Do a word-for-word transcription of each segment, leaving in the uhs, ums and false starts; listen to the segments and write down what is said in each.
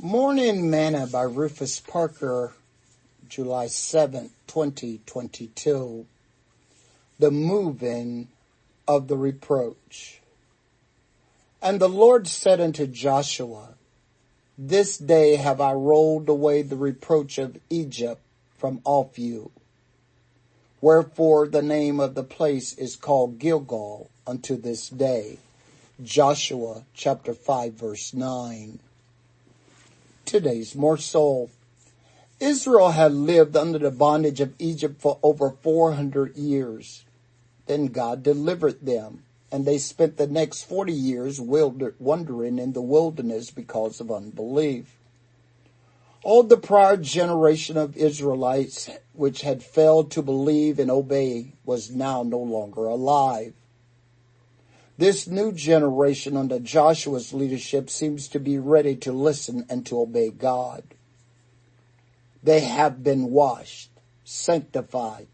Morning Manna by Rufus Parker, July seventh, twenty twenty-two. The moving of the reproach. And the Lord said unto Joshua, This day have I rolled away the reproach of Egypt from off you. Wherefore the name of the place is called Gilgal unto this day. Joshua chapter five verse nine. Today's morsel. Israel had lived under the bondage of Egypt for over four hundred years. Then God delivered them, and they spent the next forty years wandering in the wilderness because of unbelief. All the prior generation of Israelites which had failed to believe and obey was now no longer alive. This new generation under Joshua's leadership seems to be ready to listen and to obey God. They have been washed, sanctified,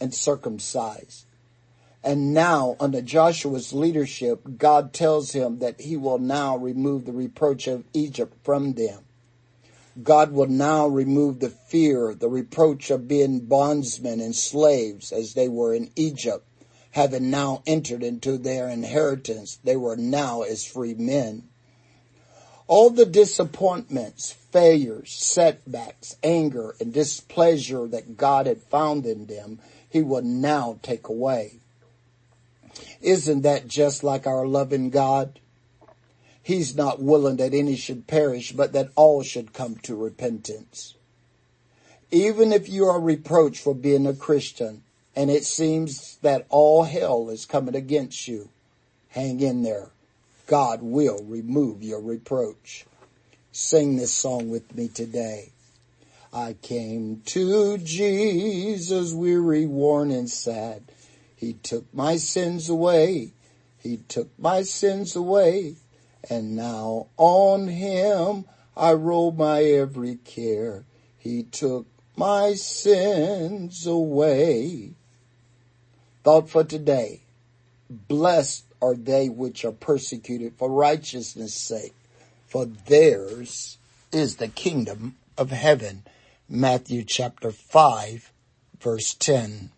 and circumcised. And now, under Joshua's leadership, God tells him that he will now remove the reproach of Egypt from them. God will now remove the fear, the reproach of being bondsmen and slaves as they were in Egypt. Having now entered into their inheritance, they were now as free men. All the disappointments, failures, setbacks, anger, and displeasure that God had found in them, he will now take away. Isn't that just like our loving God? He's not willing that any should perish, but that all should come to repentance. Even if you are reproached for being a Christian, and it seems that all hell is coming against you, hang in there. God will remove your reproach. Sing this song with me today. I came to Jesus weary, worn, and sad. He took my sins away. He took my sins away. And now on him I roll my every care. He took my sins away. Thought for today, blessed are they which are persecuted for righteousness' sake, for theirs is the kingdom of heaven. Matthew chapter five, verse ten.